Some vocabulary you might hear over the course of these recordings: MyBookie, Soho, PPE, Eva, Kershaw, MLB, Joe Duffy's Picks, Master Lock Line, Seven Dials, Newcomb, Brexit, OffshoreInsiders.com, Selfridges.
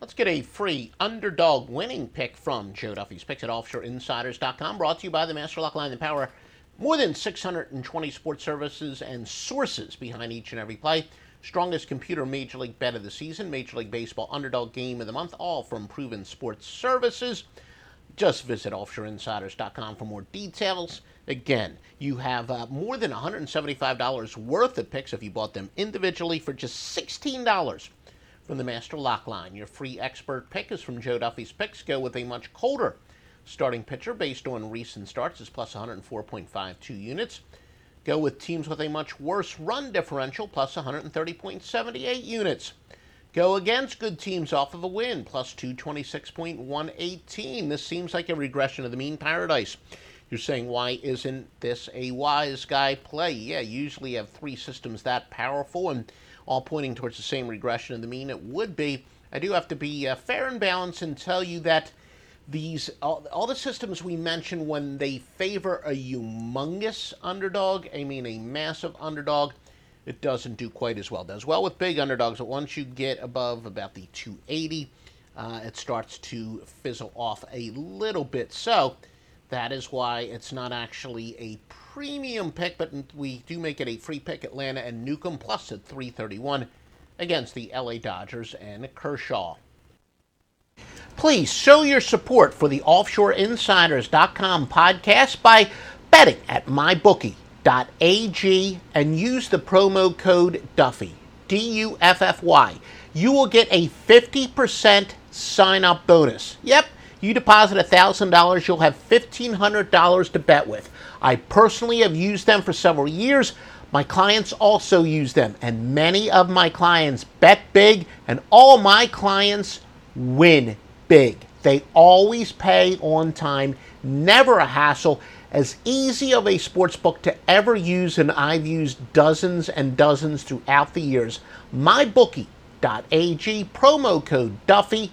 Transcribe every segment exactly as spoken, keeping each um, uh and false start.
Let's get a free underdog winning pick from Joe Duffy's Picks at Offshore Insiders dot com. Brought to you by the Master Lock Line, the power more than six hundred twenty sports services and sources behind each and every play. Strongest computer Major League bet of the season, Major League Baseball underdog game of the month, all from proven sports services. Just visit Offshore Insiders dot com for more details. Again, you have uh, more than one hundred seventy-five dollars worth of picks if you bought them individually for just sixteen dollars. From the Master Lock Line, your free expert pick is from Joe Duffy's Picks. Go with a much colder starting pitcher based on recent starts is plus one hundred four point five two units. Go with teams with a much worse run differential, plus one hundred thirty point seven eight units. Go against good teams off of a win, plus two hundred twenty-six point one one eight. This seems like a regression of the mean paradise. You're saying, why isn't this a wise guy play? Yeah, usually you have three systems that powerful and all pointing towards the same regression of the mean. It would be. I do have to be uh, fair and balanced and tell you that these all, all the systems we mention, when they favor a humongous underdog, I mean a massive underdog, it doesn't do quite as well. It does well with big underdogs, but once you get above about the two eighty, uh, it starts to fizzle off a little bit. So that is why it's not actually a premium pick, but we do make it a free pick. Atlanta and Newcomb plus at three thirty-one against the L A Dodgers and Kershaw. Please show your support for the Offshore Insiders dot com podcast by betting at my bookie dot a g and use the promo code Duffy, D U F F Y. You will get a fifty percent sign-up bonus. Yep. You deposit one thousand dollars, you'll have fifteen hundred dollars to bet with. I personally have used them for several years. My clients also use them, and many of my clients bet big, and all my clients win big. They always pay on time, never a hassle, as easy of a sports book to ever use, and I've used dozens and dozens throughout the years. my bookie dot a g, promo code Duffy,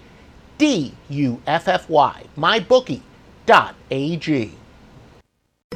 D U F F Y, my bookie dot a g.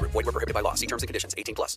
Void where prohibited by law. See terms and conditions. eighteen plus.